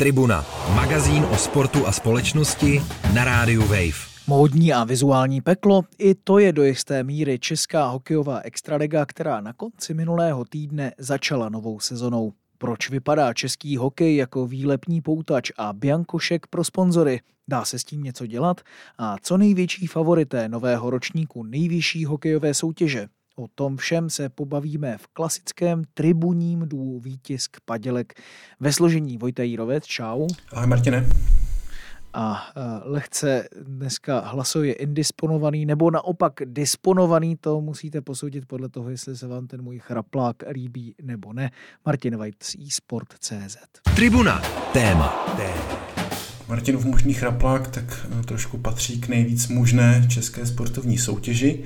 Tribuna, magazín o sportu a společnosti na rádiu Wave. Módní a vizuální peklo, i to je do jisté míry česká hokejová extraliga, která na konci minulého týdne začala novou sezonou. Proč vypadá český hokej jako výlepní poutač a biankošek pro sponzory? Dá se s tím něco dělat? A co největší favorité nového ročníku nejvyšší hokejové soutěže? O tom všem se pobavíme v klasickém tribunním duu Vítisk Padělek ve složení Vojta Jírovec. Čau. Ahoj Martine. A lehce dneska hlasově indisponovaný, nebo naopak disponovaný, to musíte posoudit podle toho, jestli se vám ten můj chraplák líbí nebo ne. Martin Vajt z eSport.cz. Tribuna. Téma. Martinův mužný chraplák tak trošku patří k nejvíc mužné české sportovní soutěži.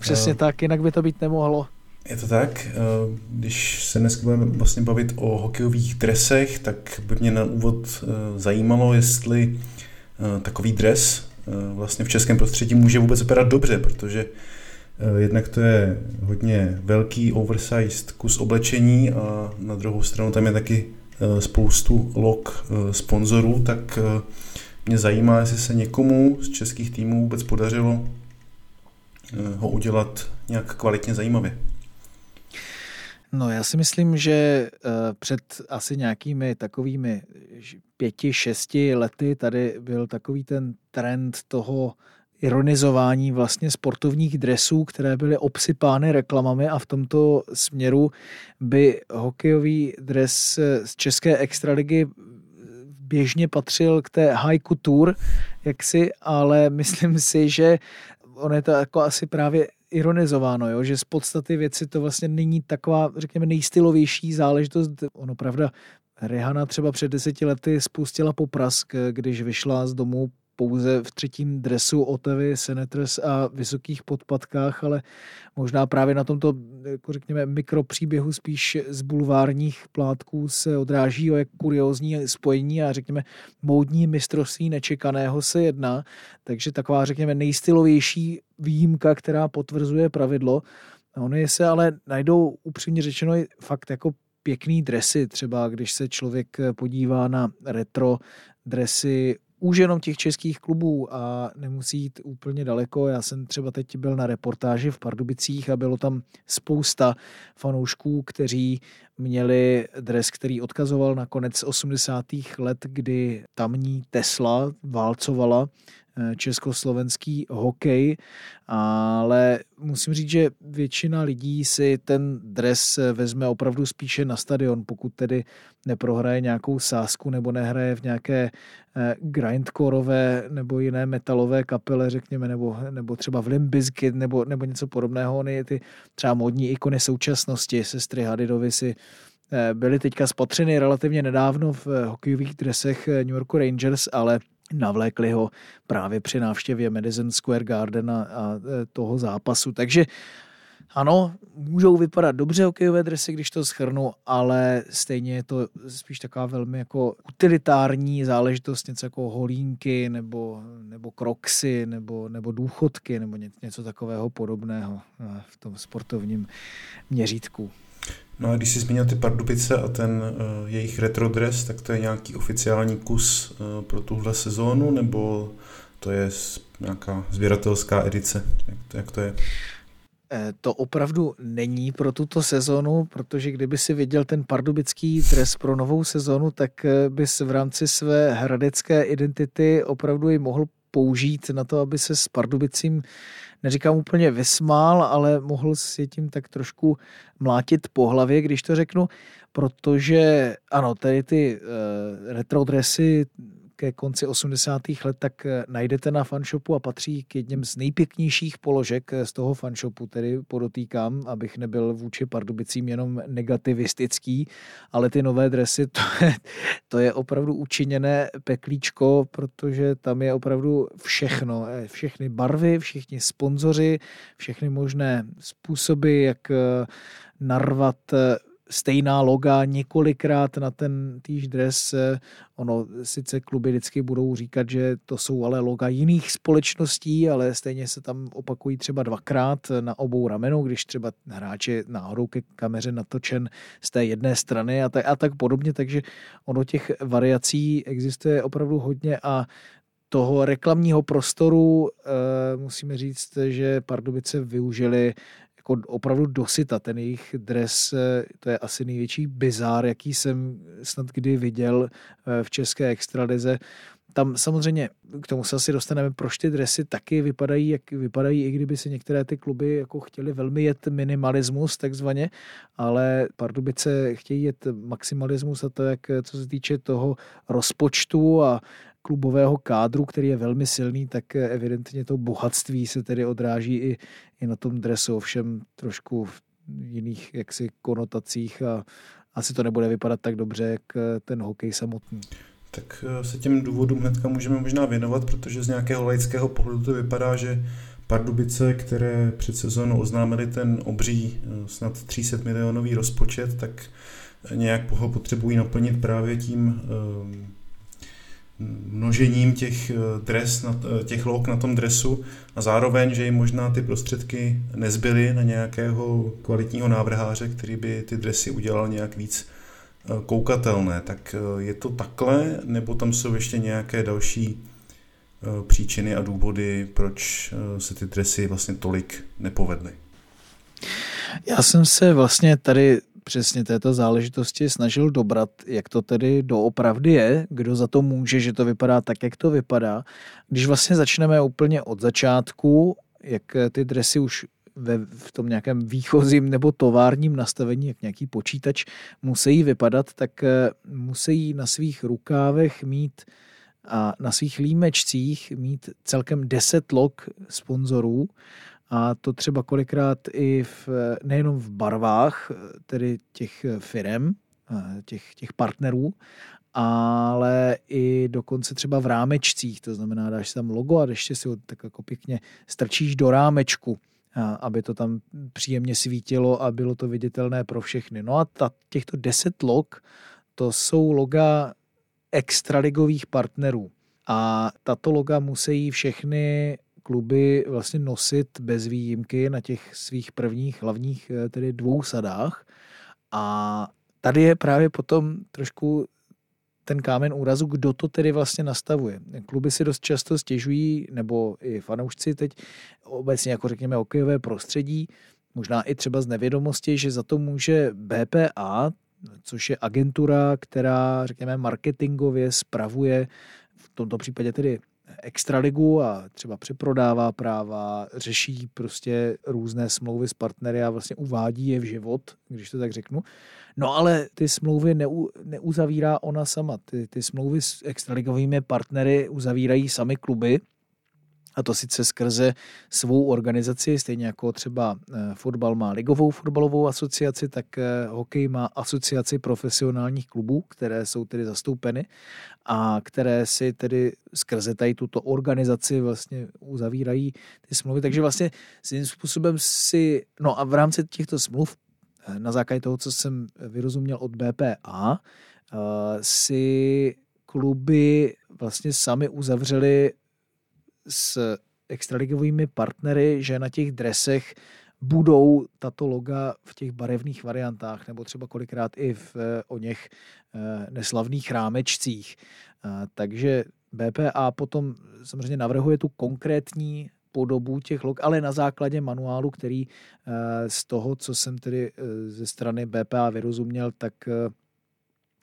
Přesně tak, jinak by to být nemohlo. Je to tak, když se dnes budeme vlastně bavit o hokejových dresech, tak by mě na úvod zajímalo, jestli takový dres vlastně v českém prostředí může vůbec vypadat dobře, protože jednak to je hodně velký oversized kus oblečení a na druhou stranu tam je taky spoustu log sponzorů, tak mě zajímá, jestli se někomu z českých týmů vůbec podařilo ho udělat nějak kvalitně zajímavě. No já si myslím, že před asi nějakými takovými 5-6 lety tady byl takový ten trend toho ironizování vlastně sportovních dresů, které byly obsypány reklamami, a v tomto směru by hokejový dres z české extraligy běžně patřil k té high couture, jaksi, ale myslím si, že ono je to jako asi právě ironizováno, jo? Že z podstaty věci to vlastně není taková, řekněme, nejstylovější záležitost. Ono pravda, Rihanna třeba před 10 lety spustila poprask, když vyšla z domu pouze v třetím dresu Otavy Senators a vysokých podpatkách, ale možná právě na tomto, jako řekněme, mikropříběhu spíš z bulvárních plátků se odráží, o jak kuriózní spojení a řekněme módní mistrovství nečekaného se jedná. Takže taková, řekněme, nejstylovější výjimka, která potvrzuje pravidlo. Ony se ale najdou upřímně řečeno i fakt jako pěkný dresy, třeba když se člověk podívá na retro dresy už jenom těch českých klubů a nemusí jít úplně daleko. Já jsem třeba teď byl na reportáži v Pardubicích a bylo tam spousta fanoušků, kteří měli dres, který odkazoval na konec 80. let, kdy tamní Tesla válcovala československý hokej, ale musím říct, že většina lidí si ten dres vezme opravdu spíše na stadion, pokud tedy neprohraje nějakou sázku nebo nehraje v nějaké grindcoreové nebo jiné metalové kapele, řekněme, nebo třeba v Limp Bizkit nebo něco podobného. Ony ty třeba módní ikony současnosti, sestry Hadidovi, si byly teďka spatřeny relativně nedávno v hokejových dresech New York Rangers, ale navlékli ho právě při návštěvě Madison Square Garden a toho zápasu. Takže ano, můžou vypadat dobře hokejové dresy, když to shrnu, ale stejně je to spíš taková velmi jako utilitární záležitost, něco jako holínky nebo kroksy nebo důchodky nebo něco takového podobného v tom sportovním měřítku. No a když jsi zmínil ty Pardubice a ten jejich retro dres, tak to je nějaký oficiální kus pro tuhle sezónu, nebo to je nějaká sběratelská edice? Jak to je? To opravdu není pro tuto sezónu, protože kdyby si viděl ten pardubický dres pro novou sezónu, tak bys v rámci své hradecké identity opravdu ji mohl použít na to, aby se s Pardubicím, neříkám úplně vysmál, ale mohl si tím tak trošku mlátit po hlavě, když to řeknu, protože ano, tady ty retro dresy ke konci 80. let tak najdete na fanshopu a patří k jedním z nejpěknějších položek z toho fanshopu, tedy podotýkám, abych nebyl vůči Pardubicím jenom negativistický, ale ty nové dresy, to je opravdu učiněné peklíčko, protože tam je opravdu všechno, všechny barvy, všichni sponzoři, všechny možné způsoby, jak narvat stejná loga několikrát na ten týž dres. Ono sice kluby vždycky budou říkat, že to jsou ale loga jiných společností, ale stejně se tam opakují třeba dvakrát na obou ramenou, když třeba hráč je náhodou ke kameře natočen z té jedné strany a tak podobně. Takže ono těch variací existuje opravdu hodně a toho reklamního prostoru musíme říct, že Pardubice využili jako opravdu dosyta. Ten jejich dres, to je asi největší bizár, jaký jsem snad kdy viděl v České extralize. Tam samozřejmě, k tomu se asi dostaneme, proč ty dresy taky vypadají, jak vypadají, i kdyby si některé ty kluby jako chtěli velmi jet minimalismus takzvaně, ale Pardubice chtějí jet maximalismus a to, jak co se týče toho rozpočtu a klubového kádru, který je velmi silný, tak evidentně to bohatství se tedy odráží i na tom dresu, ovšem trošku v jiných jaksi konotacích a asi to nebude vypadat tak dobře, jak ten hokej samotný. Tak se těm důvodům hnedka můžeme možná věnovat, protože z nějakého laického pohledu to vypadá, že Pardubice, které před sezónou oznámili ten obří, snad 300 milionový rozpočet, tak nějak ho potřebují naplnit právě tím množením těch dres, těch log na tom dresu a zároveň, že jim možná ty prostředky nezbyly na nějakého kvalitního návrháře, který by ty dresy udělal nějak víc koukatelné. Tak je to takhle, nebo tam jsou ještě nějaké další příčiny a důvody, proč se ty dresy vlastně tolik nepovedly? Já jsem se vlastně tady přesně této záležitosti snažil dobrat, jak to tedy doopravdy je, kdo za to může, že to vypadá tak, jak to vypadá. Když vlastně začneme úplně od začátku, jak ty dresy už v tom nějakém výchozím nebo továrním nastavení, jak nějaký počítač, musí vypadat, tak musí na svých rukávech mít a na svých límečcích mít celkem 10 log sponzorů. A to třeba kolikrát i nejenom v barvách, tedy těch firem, těch partnerů, ale i dokonce třeba v rámečcích. To znamená, dáš tam logo a ještě si ho tak jako pěkně strčíš do rámečku, aby to tam příjemně svítilo a bylo to viditelné pro všechny. No a těchto 10 log, to jsou loga extraligových partnerů. A tato loga musí všechny kluby vlastně nosit bez výjimky na těch svých prvních hlavních tedy 2 sadách. A tady je právě potom trošku ten kámen úrazu, kdo to tedy vlastně nastavuje. Kluby si dost často stěžují, nebo i fanoušci teď obecně, jako řekněme, hokejové prostředí, možná i třeba z nevědomosti, že za to může BPA, což je agentura, která, řekněme, marketingově spravuje v tomto případě tedy extraligu a třeba přeprodává práva, řeší prostě různé smlouvy s partnery a vlastně uvádí je v život, když to tak řeknu. No ale ty smlouvy neuzavírá ona sama. Ty smlouvy s extraligovými partnery uzavírají sami kluby, a to sice skrze svou organizaci, stejně jako třeba fotbal má ligovou fotbalovou asociaci, tak hokej má asociaci profesionálních klubů, které jsou tedy zastoupeny a které si tedy skrze tady tuto organizaci vlastně uzavírají ty smlouvy. Takže vlastně svým způsobem si, no a v rámci těchto smluv, na základě toho, co jsem vyrozuměl od BPA, si kluby vlastně sami uzavřeli s extraligovými partnery, že na těch dresech budou tato loga v těch barevných variantách, nebo třeba kolikrát i v o něch neslavných rámečcích. Takže BPA potom samozřejmě navrhuje tu konkrétní podobu těch log, ale na základě manuálu, který z toho, co jsem tedy ze strany BPA vyrozuměl, tak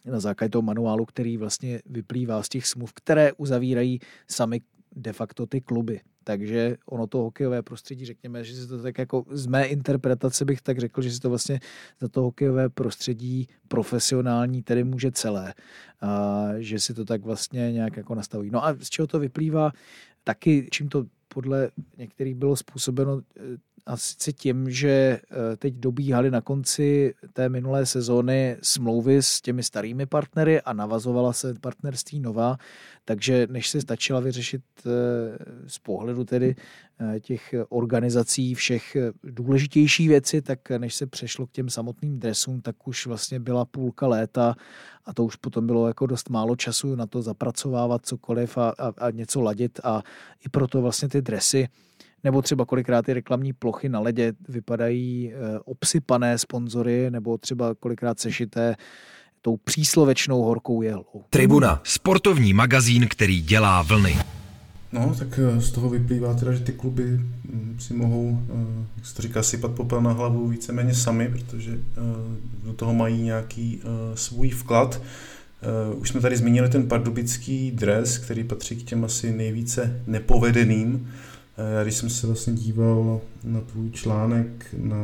na základě toho manuálu, který vlastně vyplývá z těch smluv, které uzavírají sami de facto ty kluby. Takže ono to hokejové prostředí, řekněme, že se to tak jako z mé interpretace bych tak řekl, že se to vlastně za to hokejové prostředí profesionální tedy může celé. A že si to tak vlastně nějak jako nastavují. No a z čeho to vyplývá? Taky čím to podle některých bylo způsobeno a sice tím, že teď dobíhaly na konci té minulé sezóny smlouvy s těmi starými partnery a navazovala se partnerství nová, takže než se stačila vyřešit z pohledu tedy těch organizací všech důležitější věci, tak než se přešlo k těm samotným dresům, tak už vlastně byla půlka léta a to už potom bylo jako dost málo času na to zapracovávat cokoliv a něco ladit a i proto vlastně ty dresy nebo třeba kolikrát ty reklamní plochy na ledě vypadají obsypané sponzory nebo třeba kolikrát sešité tou příslovečnou horkou jehlou. Tribuna, sportovní magazín, který dělá vlny. No, tak z toho vyplývá teda, že ty kluby si mohou, jak se to říká, sypat popel na hlavu víceméně sami, protože do toho mají nějaký svůj vklad. Už jsme tady zmínili ten pardubický dres, který patří k těm asi nejvíce nepovedeným. Já když jsem se vlastně díval na tvůj článek na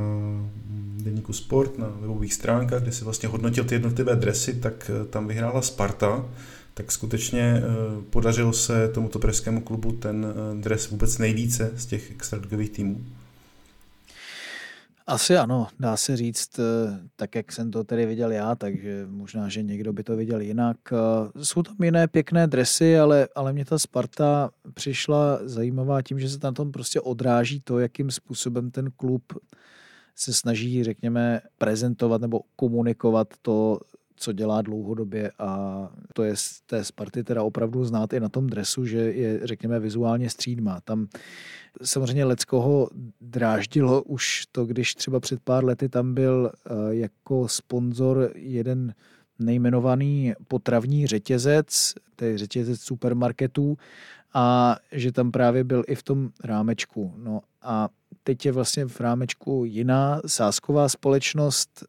deníku Sport, na webových stránkách, kde se vlastně hodnotil ty jednotlivé dresy, tak tam vyhrála Sparta. Tak skutečně podařilo se tomuto pražskému klubu ten dres vůbec nejvíce z těch extraligových týmů? Asi ano, dá se říct, tak jak jsem to tedy viděl já, takže možná, že někdo by to viděl jinak. Jsou tam jiné pěkné dresy, ale mě ta Sparta přišla zajímavá tím, že se na tom prostě odráží to, jakým způsobem ten klub se snaží, řekněme, prezentovat nebo komunikovat to, co dělá dlouhodobě a to je z té Sparty teda opravdu znát i na tom dresu, že je, řekněme, vizuálně střídmá. Tam samozřejmě leckoho dráždilo už to, když třeba před pár lety tam byl jako sponzor jeden nejmenovaný potravní řetězec, tedy řetězec supermarketů a že tam právě byl i v tom rámečku. No a teď je vlastně v rámečku jiná sázková společnost,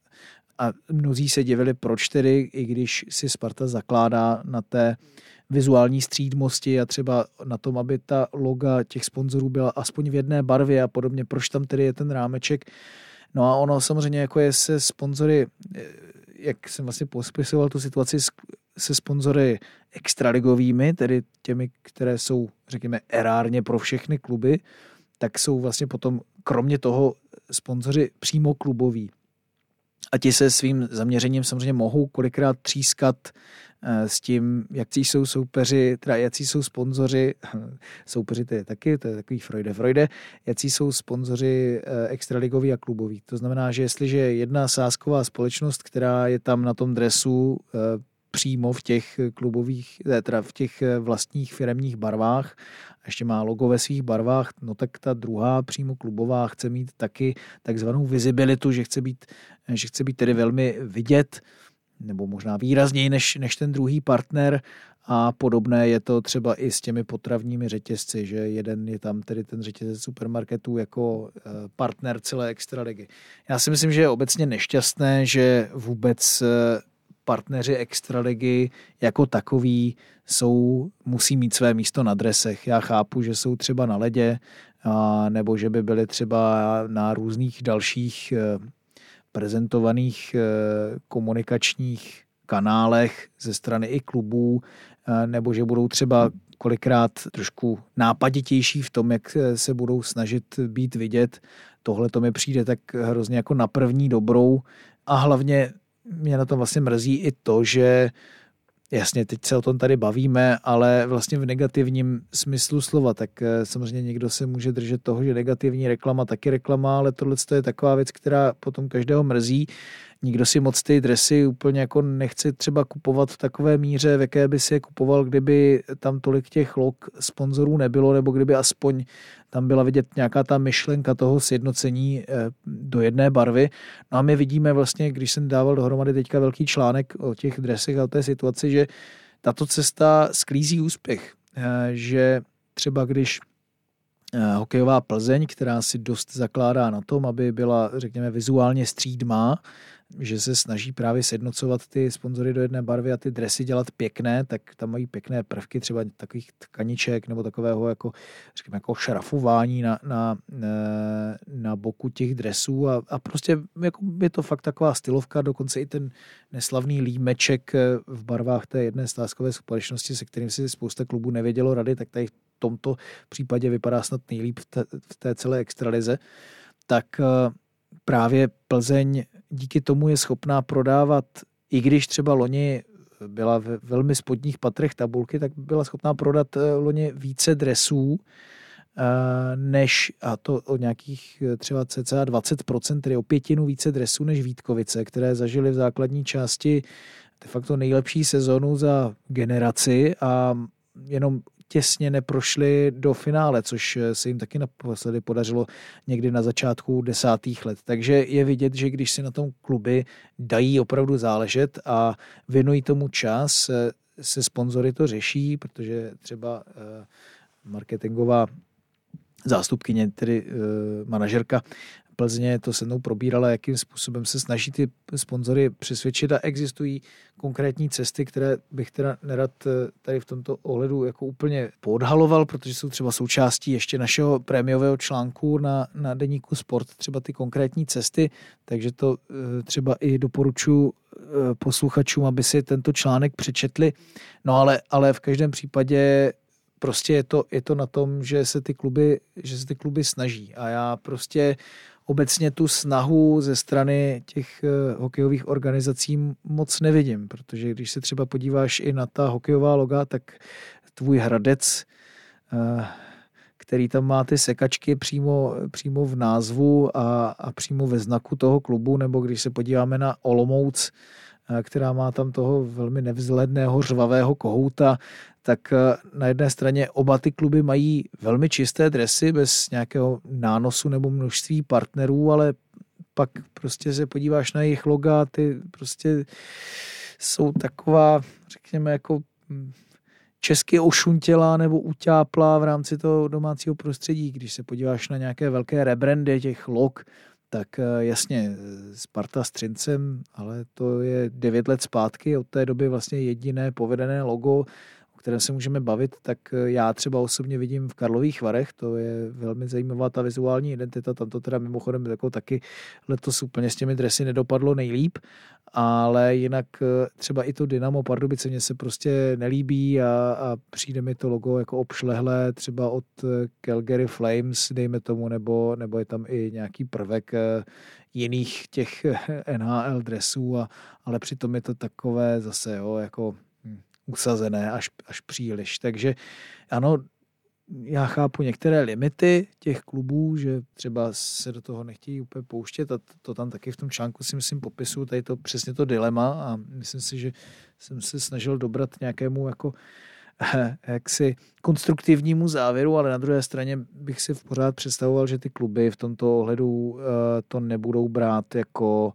a mnozí se divili, proč tedy, i když si Sparta zakládá na té vizuální střídmosti a třeba na tom, aby ta loga těch sponzorů byla aspoň v jedné barvě a podobně, proč tam tedy je ten rámeček. No a ono samozřejmě jako je se sponzory, jak jsem vlastně pospisoval tu situaci se sponzory extraligovými, tedy těmi, které jsou, řekněme, erárně pro všechny kluby, tak jsou vlastně potom kromě toho sponzoři přímo kluboví. A ti se svým zaměřením samozřejmě mohou kolikrát třískat s tím, jakcí jsou soupeři, teda jakcí jsou sponzoři, soupeři to je taky, to je takový Freude, jakcí jsou sponzoři extraligoví a kluboví. To znamená, že jestliže jedna sázková společnost, která je tam na tom dresu přímo v těch klubových, teda v těch vlastních firemních barvách, ještě má logo ve svých barvách, no tak ta druhá přímo klubová chce mít taky takzvanou vizibilitu, že chce být tedy velmi vidět, nebo možná výrazněji než ten druhý partner a podobné je to třeba i s těmi potravními řetězci, že jeden je tam tedy ten řetězec supermarketů jako partner celé extraligy. Já si myslím, že je obecně nešťastné, že vůbec partneři extraligy jako takový musí mít své místo na dresech. Já chápu, že jsou třeba na ledě, nebo že by byly třeba na různých dalších prezentovaných komunikačních kanálech ze strany i klubů, nebo že budou třeba kolikrát trošku nápaditější v tom, jak se budou snažit být vidět. Tohle to mi přijde tak hrozně jako na první dobrou a hlavně mě na tom vlastně mrzí i to, že jasně, teď se o tom tady bavíme, ale vlastně v negativním smyslu slova, tak samozřejmě někdo se může držet toho, že negativní reklama taky reklama, ale tohle je taková věc, která potom každého mrzí. Nikdo si moc ty dresy úplně jako nechce třeba kupovat v takové míře, v jaké by si je kupoval, kdyby tam tolik těch log sponzorů nebylo, nebo kdyby aspoň tam byla vidět nějaká ta myšlenka toho sjednocení do jedné barvy. No a my vidíme vlastně, když jsem dával dohromady teďka velký článek o těch dresech a o té situaci, že tato cesta sklízí úspěch, že třeba když hokejová Plzeň, která si dost zakládá na tom, aby byla, řekněme, vizuálně střídmá, že se snaží právě sjednocovat ty sponzory do jedné barvy a ty dresy dělat pěkné, tak tam mají pěkné prvky třeba takových tkaniček nebo takového jako, řekněme, jako šrafování na boku těch dresů a prostě jako je to fakt taková stylovka, dokonce i ten neslavný límeček v barvách té jedné sázkové společnosti, se kterým si spousta klubů nevědělo rady, tak tady v tomto případě vypadá snad nejlíp v té celé extralize. tak právě Plzeň díky tomu je schopná prodávat, i když třeba loni byla ve velmi spodních patrech tabulky, tak byla schopná prodat loni více dresů, než, a to o nějakých třeba cca 20%, tedy o pětinu více dresů než Vítkovice, které zažili v základní části de facto nejlepší sezonu za generaci a jenom těsně neprošli do finále, což se jim taky naposledy podařilo někdy na začátku 2010. Takže je vidět, že když si na tom kluby dají opravdu záležet a věnují tomu čas, se sponzory to řeší, protože třeba marketingová zástupkyně, tedy manažerka Plzně, to se mnou probírala, jakým způsobem se snaží ty sponzory přesvědčit a existují konkrétní cesty, které bych teda nerad tady v tomto ohledu jako úplně podhaloval, protože jsou třeba součástí ještě našeho prémiového článku na deníku Sport, třeba ty konkrétní cesty, takže to třeba i doporučuji posluchačům, aby si tento článek přečetli, no ale v každém případě prostě je to na tom, že se ty kluby snaží. A já prostě obecně tu snahu ze strany těch hokejových organizací moc nevidím, protože když se třeba podíváš i na ta hokejová loga, tak tvůj Hradec, který tam má ty sekačky přímo v názvu a přímo ve znaku toho klubu, nebo když se podíváme na Olomouc, která má tam toho velmi nevzhledného řvavého kohouta, tak na jedné straně oba ty kluby mají velmi čisté dresy bez nějakého nánosu nebo množství partnerů, ale pak prostě se podíváš na jejich loga, ty prostě jsou taková, řekněme, jako česky ošuntělá nebo utáplá v rámci toho domácího prostředí. Když se podíváš na nějaké velké rebrandy těch log, tak jasně, Sparta s Třincem, ale to je 9 let zpátky, od té doby vlastně jediné povedené logo, o kterém se můžeme bavit, tak já třeba osobně vidím v Karlových Varech, to je velmi zajímavá ta vizuální identita, tam to teda mimochodem jako taky letos úplně s těmi dresy nedopadlo nejlíp, ale jinak třeba i to Dynamo Pardubice mě se prostě nelíbí a přijde mi to logo jako obšlehlé třeba od Calgary Flames, dejme tomu, nebo je tam i nějaký prvek jiných těch NHL dresů, ale přitom je to takové zase jako usazené až příliš. Takže ano, já chápu některé limity těch klubů, že třeba se do toho nechtějí úplně pouštět a to tam taky v tom článku si myslím popisuju, tady to přesně to dilema a myslím si, že jsem se snažil dobrat nějakému jako jaksi konstruktivnímu závěru, ale na druhé straně bych si pořád představoval, že ty kluby v tomto ohledu to nebudou brát jako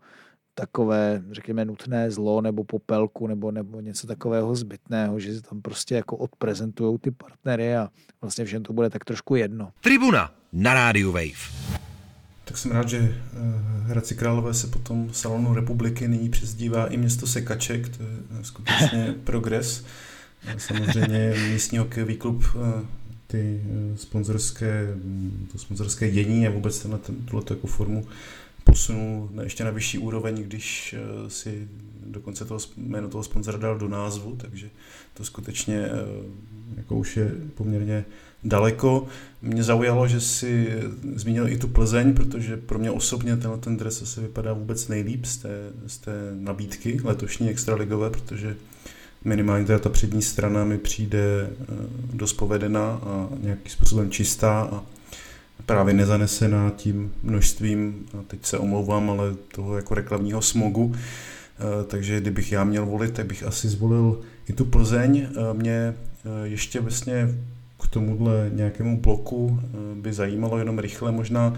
takové, řekněme, nutné zlo nebo popelku nebo něco takového zbytného, že se tam prostě jako odprezentujou ty partnery a vlastně všem to bude tak trošku jedno. Tribuna na rádiu Wave. Tak jsem rád, že Hradci Králové se potom salonu republiky nyní přezdívá i město sekaček, to je skutečně progres. Samozřejmě místní hokejový klub ty sponzorské dění a vůbec tuhleto jako formu posunul ještě na vyšší úroveň, když si dokonce jméno toho sponzora dal do názvu, takže to skutečně jako už je poměrně daleko. Mě zaujalo, že si zmínil i tu Plzeň, protože pro mě osobně ten dres asi vypadá vůbec nejlíp z té nabídky letošní extraligové, protože minimálně teda ta přední strana mi přijde dost povedená a nějakým způsobem čistá a právě nezanesená tím množstvím, a teď se omlouvám, ale toho jako reklamního smogu, takže kdybych já měl volit, tak bych asi zvolil i tu Plzeň. Mě ještě vlastně k tomuhle nějakému bloku by zajímalo jenom rychle možná,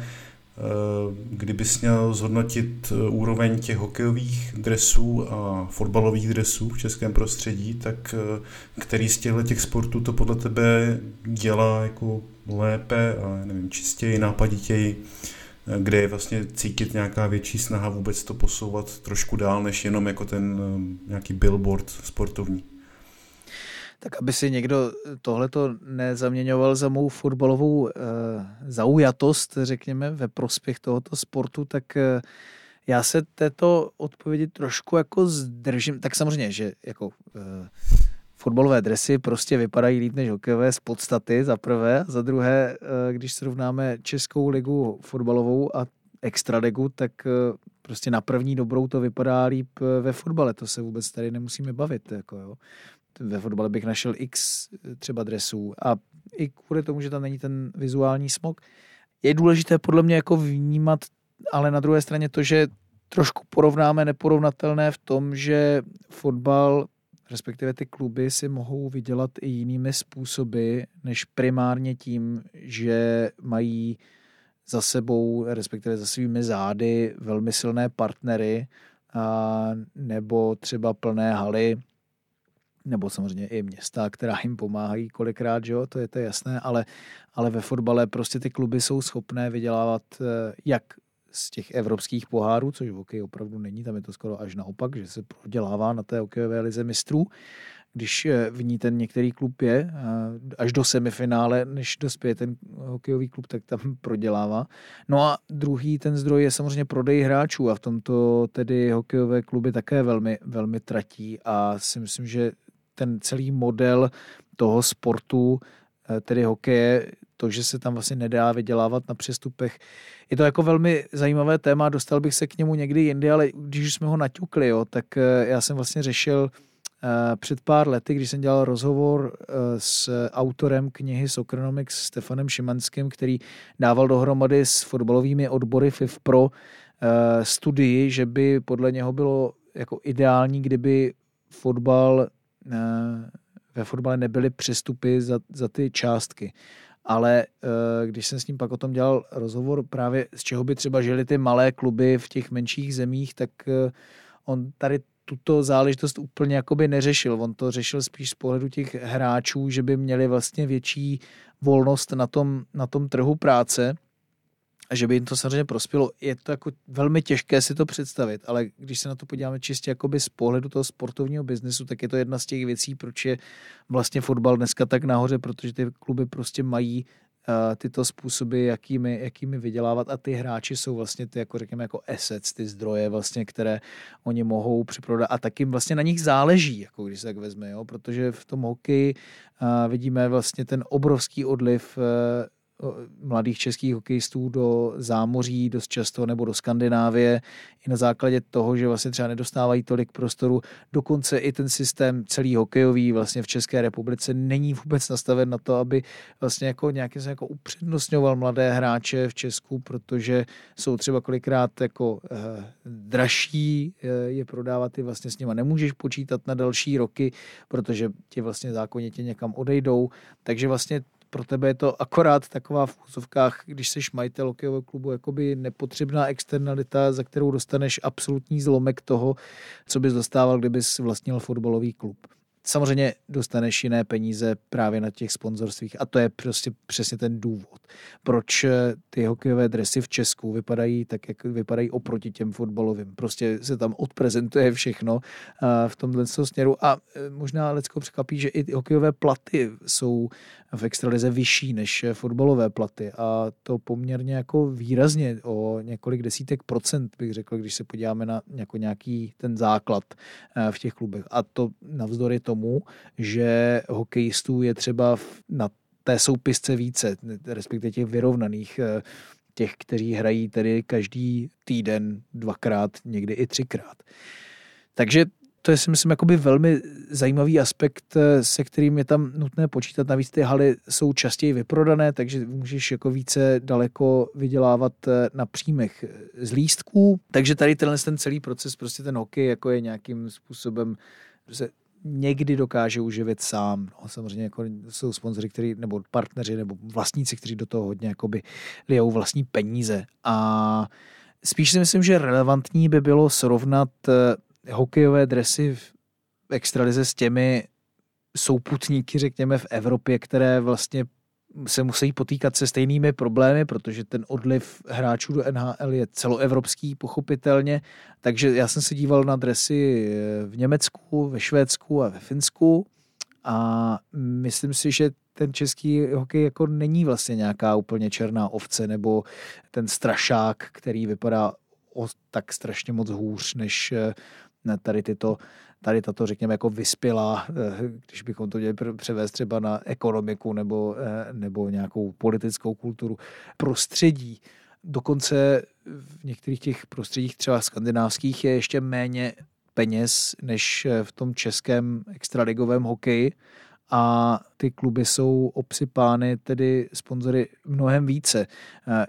kdybys měl zhodnotit úroveň těch hokejových dresů a fotbalových dresů v českém prostředí, tak který z těch sportů to podle tebe dělá jako lépe a nevím, čistěji, nápaditěji, kde je vlastně cítit nějaká větší snaha vůbec to posouvat trošku dál, než jenom jako ten nějaký billboard sportovní. Tak aby si někdo tohleto nezaměňoval za mou fotbalovou zaujatost, řekněme, ve prospěch tohoto sportu, tak já se této odpovědi trošku jako zdržím. Tak samozřejmě, že jako fotbalové dresy prostě vypadají líp než hokejové z podstaty, za prvé. Za druhé, když srovnáme Českou ligu fotbalovou a extraligu, tak prostě na první dobrou to vypadá líp ve fotbale. To se vůbec tady nemusíme bavit. Jako jo. Ve fotbale bych našel x třeba dresů a i kvůli tomu, že tam není ten vizuální smog. Je důležité podle mě jako vnímat, ale na druhé straně to, že trošku porovnáme neporovnatelné v tom, že fotbal, respektive ty kluby si mohou vydělat i jinými způsoby, než primárně tím, že mají za sebou, respektive za svými zády velmi silné partnery a, nebo třeba plné haly, nebo samozřejmě i města, která jim pomáhají kolikrát, že jo, to je jasné, ale ve fotbale prostě ty kluby jsou schopné vydělávat jak z těch evropských pohárů, což v hokeji opravdu není, tam je to skoro až naopak, že se prodělává na té hokejové lize mistrů, když v ní ten některý klub je, až do semifinále, než dospěje ten hokejový klub, tak tam prodělává. No a druhý ten zdroj je samozřejmě prodej hráčů a v tomto tedy hokejové kluby také velmi, velmi tratí a si myslím, že ten celý model toho sportu, tedy hokeje, to, že se tam vlastně nedá vydělávat na přestupech. Je to jako velmi zajímavé téma, dostal bych se k němu někdy jindy, ale když jsme ho naťukli, jo, tak já jsem vlastně řešil před pár lety, když jsem dělal rozhovor s autorem knihy Soccernomics Stefanem Šimanským, který dával dohromady s fotbalovými odbory FIFA pro studii, že by podle něho bylo jako ideální, kdyby ve fotbale nebyly přestupy za ty částky. Ale když jsem s ním pak o tom dělal rozhovor, právě z čeho by třeba žili ty malé kluby v těch menších zemích, tak on tady tuto záležitost úplně jakoby neřešil. On to řešil spíš z pohledu těch hráčů, že by měli vlastně větší volnost na tom trhu práce a že by jim to samozřejmě prospělo. Je to jako velmi těžké si to představit, ale když se na to podíváme čistě jakoby z pohledu toho sportovního biznesu, tak je to jedna z těch věcí, proč je vlastně fotbal dneska tak nahoře, protože ty kluby prostě mají tyto způsoby, jakými vydělávat a ty hráči jsou vlastně ty, jako řekněme, jako assets, ty zdroje vlastně, které oni mohou připrodat a taky vlastně na nich záleží, jako když se tak vezme, jo? Protože v tom hokeji vidíme vlastně ten obrovský odliv mladých českých hokejistů do zámoří dost často nebo do Skandinávie i na základě toho, že vlastně třeba nedostávají tolik prostoru. Dokonce i ten systém celý hokejový vlastně v České republice není vůbec nastaven na to, aby vlastně jako nějakým způsobem jako upřednostňoval mladé hráče v Česku, protože jsou třeba kolikrát jako dražší je prodávat, ty vlastně s nima nemůžeš počítat na další roky, protože ti vlastně zákonitě někam odejdou. Takže vlastně pro tebe je to akorát taková v úzovkách, když jsi majitel hokejového klubu, jakoby nepotřebná externalita, za kterou dostaneš absolutní zlomek toho, co bys dostával, kdybys vlastnil fotbalový klub. Samozřejmě dostaneš jiné peníze právě na těch sponzorstvích a to je prostě přesně ten důvod, proč ty hokejové dresy v Česku vypadají tak, jak vypadají oproti těm fotbalovým. Prostě se tam odprezentuje všechno v tomhle směru a možná Lecko překvapí, že i hokejové platy jsou v extralize vyšší než fotbalové platy a to poměrně jako výrazně o několik desítek procent, bych řekl, když se podíváme na nějaký ten základ v těch klubech a to navzdory tomu, že hokejistů je třeba na té soupisce více, respektive těch vyrovnaných, těch, kteří hrají tedy každý týden dvakrát, někdy i třikrát. Takže to je, si myslím, jakoby velmi zajímavý aspekt, se kterým je tam nutné počítat. Navíc ty haly jsou častěji vyprodané, takže můžeš jako více daleko vydělávat na příjmech z lístků. Takže tady ten celý proces, prostě ten hokej jako je nějakým způsobem se někdy dokáže uživit sám. No, samozřejmě jako jsou sponzoři, kteří nebo partneři, nebo vlastníci, kteří do toho hodně jakoby lijou vlastní peníze. A spíš si myslím, že relevantní by bylo srovnat hokejové dresy v extralize s těmi souputníky, řekněme, v Evropě, které vlastně se musí potýkat se stejnými problémy, protože ten odliv hráčů do NHL je celoevropský, pochopitelně. Takže já jsem se díval na dresy v Německu, ve Švédsku a ve Finsku a myslím si, že ten český hokej jako není vlastně nějaká úplně černá ovce nebo ten strašák, který vypadá tak strašně moc hůř, než tady tato, řekněme, jako vyspělá, když bychom to měli převést třeba na ekonomiku nebo nějakou politickou kulturu, prostředí. Dokonce v některých těch prostředích, třeba skandinávských, je ještě méně peněz než v tom českém extraligovém hokeji a ty kluby jsou obsypány tedy sponzory mnohem více.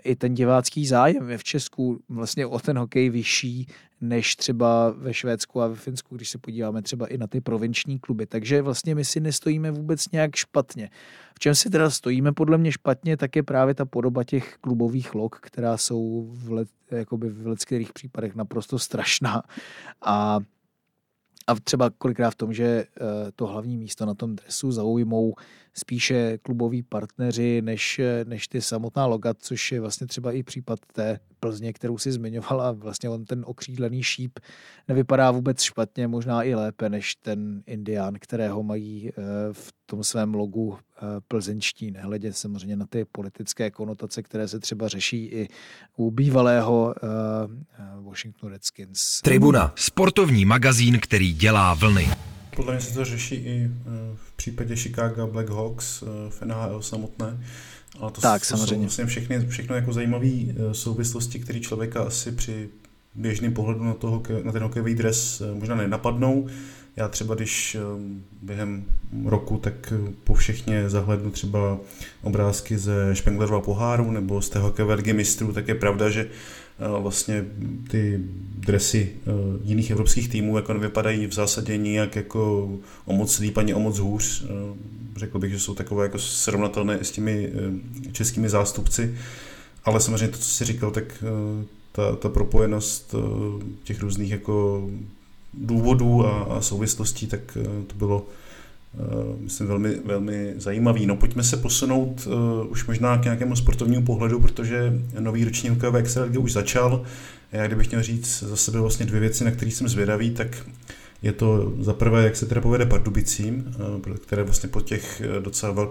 I ten divácký zájem je v Česku vlastně o ten hokej vyšší než třeba ve Švédsku a ve Finsku, když se podíváme třeba i na ty provinční kluby. Takže vlastně my si nestojíme vůbec nějak špatně. V čem si teda stojíme podle mě špatně, tak je právě ta podoba těch klubových log, která jsou v leckých případech naprosto strašná. A třeba kolikrát v tom, že to hlavní místo na tom dresu zaujmou spíše kluboví partneři než ty samotná loga, což je vlastně třeba i případ té Plzně, kterou si zmiňovala. Vlastně on ten okřídlený šíp nevypadá vůbec špatně, možná i lépe než ten indián, kterého mají v tom svém logu plzeňští, nehledě samozřejmě na ty politické konotace, které se třeba řeší i u bývalého Washington Redskins. Tribuna, sportovní magazín, který dělá vlny. Podle mě se to řeší i v případě Chicago Blackhawks v NHL samotné. Ale tak, samozřejmě. Jsou vlastně všechno jako zajímavé souvislosti, které člověka asi při běžném pohledu na ten hokejový dres možná nenapadnou. Já třeba, když během roku, tak povšechně zahlednu třeba obrázky ze Špenglerova poháru nebo z té hokejové ligy mistrů, tak je pravda, že vlastně ty dresy jiných evropských týmů jako nevypadají v zásadě nijak jako o moc líp ani o moc hůř. Řekl bych, že jsou takové jako srovnatelné s těmi českými zástupci, ale samozřejmě to, co jsi říkal, tak ta propojenost těch různých jako důvodů a souvislostí, tak to bylo, myslím, velmi, velmi zajímavý. No pojďme se posunout už možná k nějakému sportovnímu pohledu, protože nový roční LKV Excel už začal. Já kdybych měl říct za sebe vlastně dvě věci, na které jsem zvědavý, tak je to za prvé, jak se teda povede Pardubicím, které vlastně po těch docela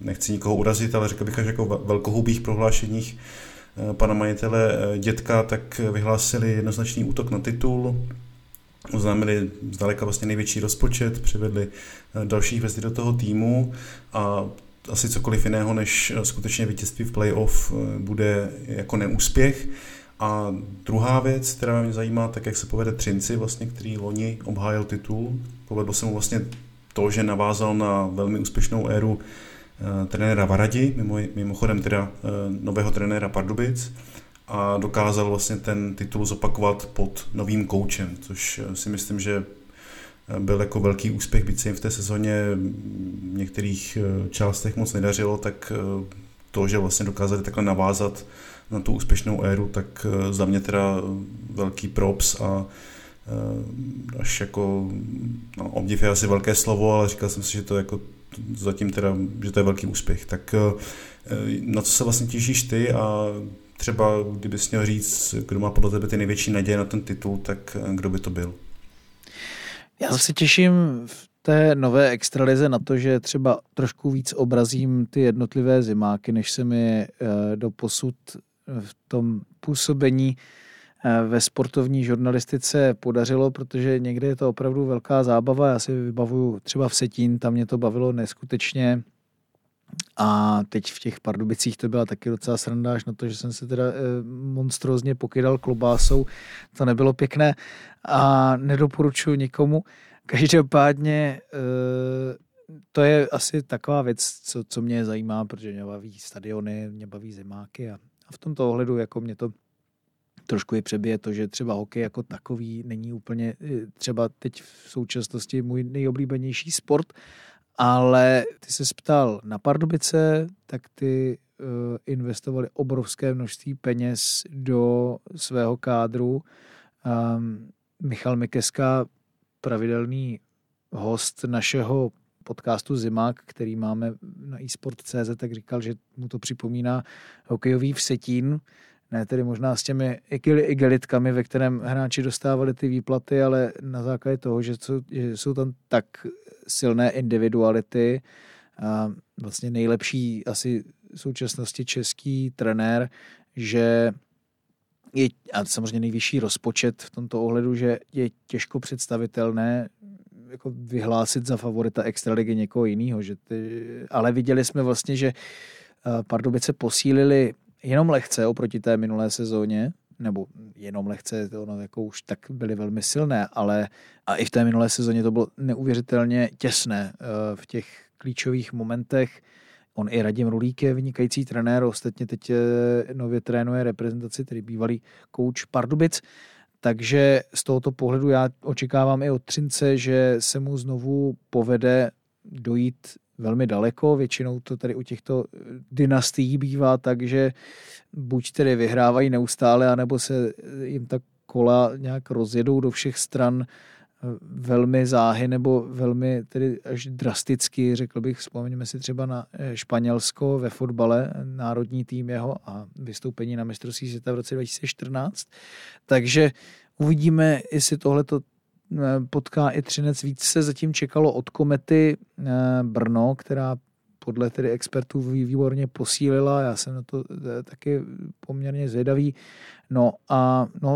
nechci nikoho urazit, ale řekl bych až jako velkohubých prohlášeních pana majitele Dětka, tak vyhlásili jednoznačný útok na titul. Oznámili zdaleka vlastně největší rozpočet, přivedli další hvězdy do toho týmu a asi cokoliv jiného než skutečně vítězství v playoff bude jako neúspěch. A druhá věc, která mě zajímá, tak jak se povede Třinci, vlastně, který loni obhájil titul. Povedlo se mu vlastně to, že navázal na velmi úspěšnou éru trenéra Varadi, mimochodem teda nového trenéra Pardubic, a dokázal vlastně ten titul zopakovat pod novým koučem, což si myslím, že byl jako velký úspěch, byť se jim v té sezóně v některých částech moc nedařilo, tak to, že vlastně dokázali takhle navázat na tu úspěšnou éru, tak za mě teda velký props a až jako obdiv je asi velké slovo, ale říkal jsem si, že to jako zatím teda, že to je velký úspěch. Tak na co se vlastně těšíš ty a třeba kdybys měl říct, kdo má podle tebe ty největší naděje na ten titul, tak kdo by to byl? Já se těším v té nové extralize na to, že třeba trošku víc obrazím ty jednotlivé zimáky, než se mi doposud v tom působení ve sportovní žurnalistice podařilo, protože někdy je to opravdu velká zábava. Já si vybavuju třeba Vsetín, tam mě to bavilo neskutečně. A teď v těch Pardubicích to byla taky docela sranda, až na to, že jsem se teda monstrózně pokydal klobásou. To nebylo pěkné a nedoporučuji nikomu. Každopádně to je asi taková věc, co mě zajímá, protože mě baví stadiony, mě baví zimáky a v tomto ohledu jako mě to trošku je přebije to, že třeba hokej jako takový není úplně třeba teď v současnosti můj nejoblíbenější sport, ale ty se ptal na Pardubice, tak ty investovali obrovské množství peněz do svého kádru. Michal Mikeska, pravidelný host našeho podcastu Zimák, který máme na eSport.cz, tak říkal, že mu to připomíná hokejový Vsetín. Ne tedy možná s těmi igelitkami, ve kterém hráči dostávali ty výplaty, ale na základě toho, že jsou tam tak silné individuality. A vlastně nejlepší asi v současnosti český trenér, že je, a samozřejmě nejvyšší rozpočet v tomto ohledu, že je těžko představitelné jako vyhlásit za favorita extraligy někoho jiného. Ale viděli jsme vlastně, že Pardubice posílili jenom lehce oproti té minulé sezóně, nebo jenom lehce, to ono jako už tak byly velmi silné, ale a i v té minulé sezóně to bylo neuvěřitelně těsné v těch klíčových momentech. On i Radim Rulík je vynikající trenér, ostatně teď nově trénuje reprezentaci, tedy bývalý kouč Pardubic, takže z tohoto pohledu já očekávám i od Třince, že se mu znovu povede dojít velmi daleko, většinou to tady u těchto dynastií bývá, takže buď tedy vyhrávají neustále, anebo se jim ta kola nějak rozjedou do všech stran velmi záhy, nebo velmi tedy až drasticky, řekl bych, vzpomeňme si třeba na Španělsko ve fotbale, národní tým jeho a vystoupení na mistrovství světa v roce 2014, takže uvidíme, jestli tohleto potká i Třinec. Víc se zatím čekalo od Komety Brno, která podle tedy expertů výborně posílila. Já jsem na to taky poměrně zvědavý.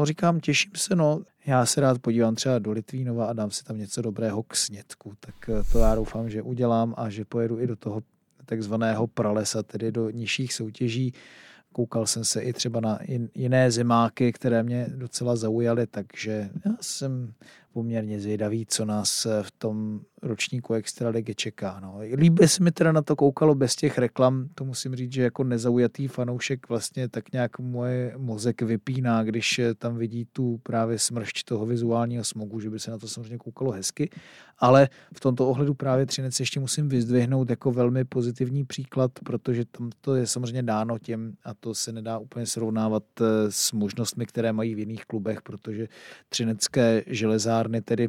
Říkám, těším se. Já se rád podívám třeba do Litvínova a dám si tam něco dobrého k snědku. Tak to já doufám, že udělám a že pojedu i do toho takzvaného pralesa, tedy do nižších soutěží. Koukal jsem se i třeba na jiné zimáky, které mě docela zaujaly, takže já jsem poměrně zvědavý, co nás v tom ročníku Extraligy čeká. Líbí se mi teda na to koukalo bez těch reklam, to musím říct, že jako nezaujatý fanoušek vlastně tak nějak moje mozek vypíná, když tam vidí tu právě smršť toho vizuálního smogu, že by se na to samozřejmě koukalo hezky, ale v tomto ohledu právě Třinec ještě musím vyzdvihnout jako velmi pozitivní příklad, protože tam to je samozřejmě dáno těm a to se nedá úplně srovnávat s možnostmi, které mají v jiných klubech, protože třinecké železárny tedy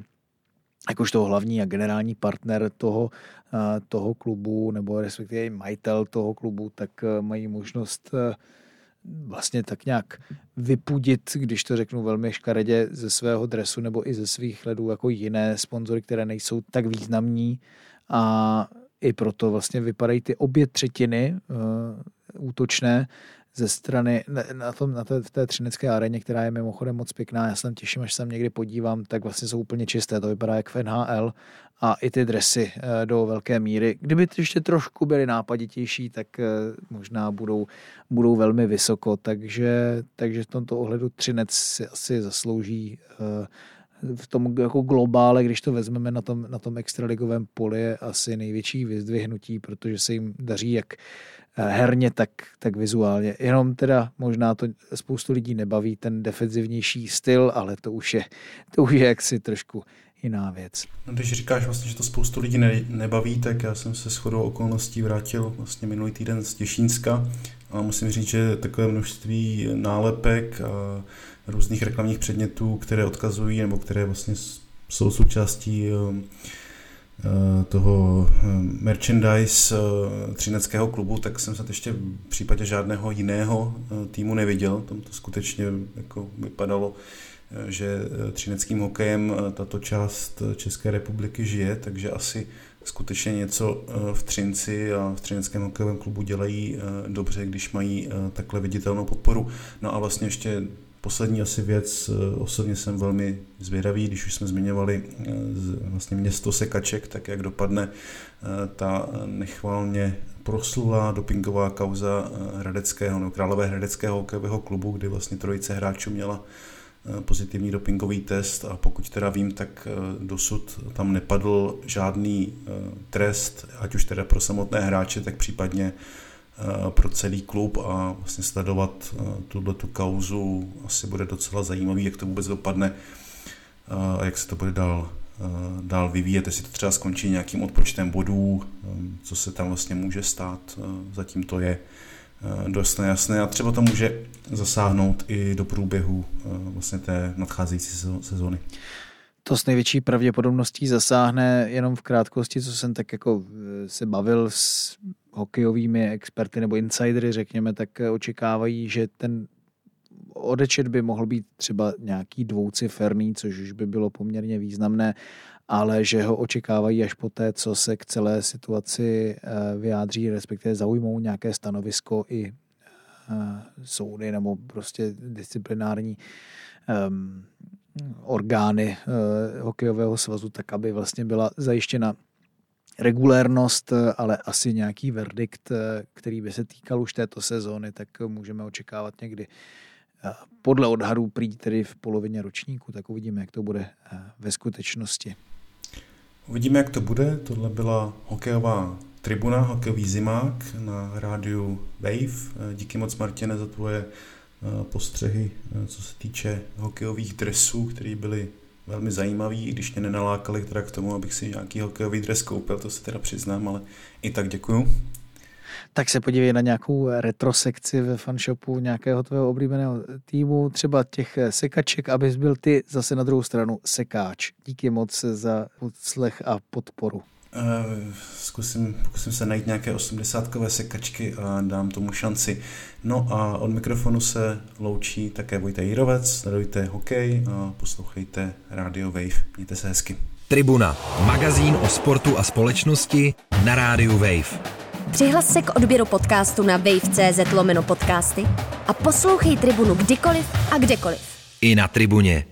jakožto hlavní a generální partner toho klubu, nebo respektive majitel toho klubu, tak mají možnost vlastně tak nějak vypudit, když to řeknu velmi škaredě, ze svého dresu nebo i ze svých ledů jako jiné sponzory, které nejsou tak významní a i proto vlastně vypadají ty obě třetiny útočné ze strany v té třinecké aréně, která je mimochodem moc pěkná. Já se tam těším, až se tam někdy podívám, tak vlastně jsou úplně čisté. To vypadá jak v NHL a i ty dresy do velké míry. Kdyby ještě trošku byly nápaditější, tak možná budou velmi vysoko. Takže v tomto ohledu Třinec si asi zaslouží v tom jako globále, když to vezmeme na tom extraligovém poli, je asi největší vyzdvihnutí, protože se jim daří jak herně, tak vizuálně. Jenom teda možná to spoustu lidí nebaví, ten defenzivnější styl, ale to už je jaksi trošku jiná věc. Když říkáš vlastně, že to spoustu lidí nebaví, tak já jsem se shodou okolností vrátil vlastně minulý týden z Těšínska a musím říct, že takové množství nálepek a různých reklamních předmětů, které odkazují nebo které vlastně jsou součástí toho merchandise třineckého klubu, tak jsem se ještě v případě žádného jiného týmu neviděl. Tam to skutečně jako vypadalo, že třineckým hokejem tato část České republiky žije, takže asi skutečně něco v Třinci a v třineckém hokejovém klubu dělají dobře, když mají takhle viditelnou podporu. No a vlastně ještě poslední asi věc, osobně jsem velmi zvědavý, když už jsme zmiňovali vlastně město sekaček, tak jak dopadne ta nechvalně proslulá dopingová kauza Králové hradeckého hokejového klubu, kdy vlastně trojice hráčů měla pozitivní dopingový test a pokud teda vím, tak dosud tam nepadl žádný trest, ať už teda pro samotné hráče, tak případně pro celý klub a vlastně sledovat tu kauzu asi bude docela zajímavý, jak to vůbec dopadne a jak se to bude dál vyvíjet, jestli to třeba skončí nějakým odpočtem bodů, co se tam vlastně může stát, zatím to je dost nejasné a třeba to může zasáhnout i do průběhu vlastně té nadcházející sezóny. To s největší pravděpodobností zasáhne. Jenom v krátkosti, co jsem tak jako se bavil s hokejovými experty nebo insidery, řekněme, tak očekávají, že ten odečet by mohl být třeba nějaký dvouciferný, což už by bylo poměrně významné, ale že ho očekávají až poté, co se k celé situaci vyjádří, respektive zaujmou nějaké stanovisko i soudy nebo prostě disciplinární orgány hokejového svazu, tak aby vlastně byla zajištěna regulérnost, ale asi nějaký verdikt, který by se týkal už této sezóny, tak můžeme očekávat někdy podle odhadů prý tedy v polovině ročníku, tak uvidíme, jak to bude ve skutečnosti. Uvidíme, jak to bude. Tohle byla hokejová Tribuna, hokejový zimák na rádiu Wave. Díky moc, Martine, za tvoje postřehy, co se týče hokejových dresů, které byly velmi zajímavý, i když mě nenalákali teda k tomu, abych si nějaký hokejový dres koupil, to se teda přiznám, ale i tak děkuju. Tak se podívej na nějakou retrosekci ve fanshopu nějakého tvého oblíbeného týmu, třeba těch sekaček, abys byl ty zase na druhou stranu sekáč. Díky moc za odslech a podporu. Zkusím se najít nějaké 80kové sekačky a dám tomu šanci. No a od mikrofonu se loučí také Vojta Jírovec, sledujte hokej a poslouchejte Radio Wave. Mějte se hezky. Tribuna, magazín o sportu a společnosti na rádiu Wave. Přihlas se k odběru podcastu na wave.cz/podcasty a poslouchej Tribunu kdykoliv a kdekoliv. I na Tribuně.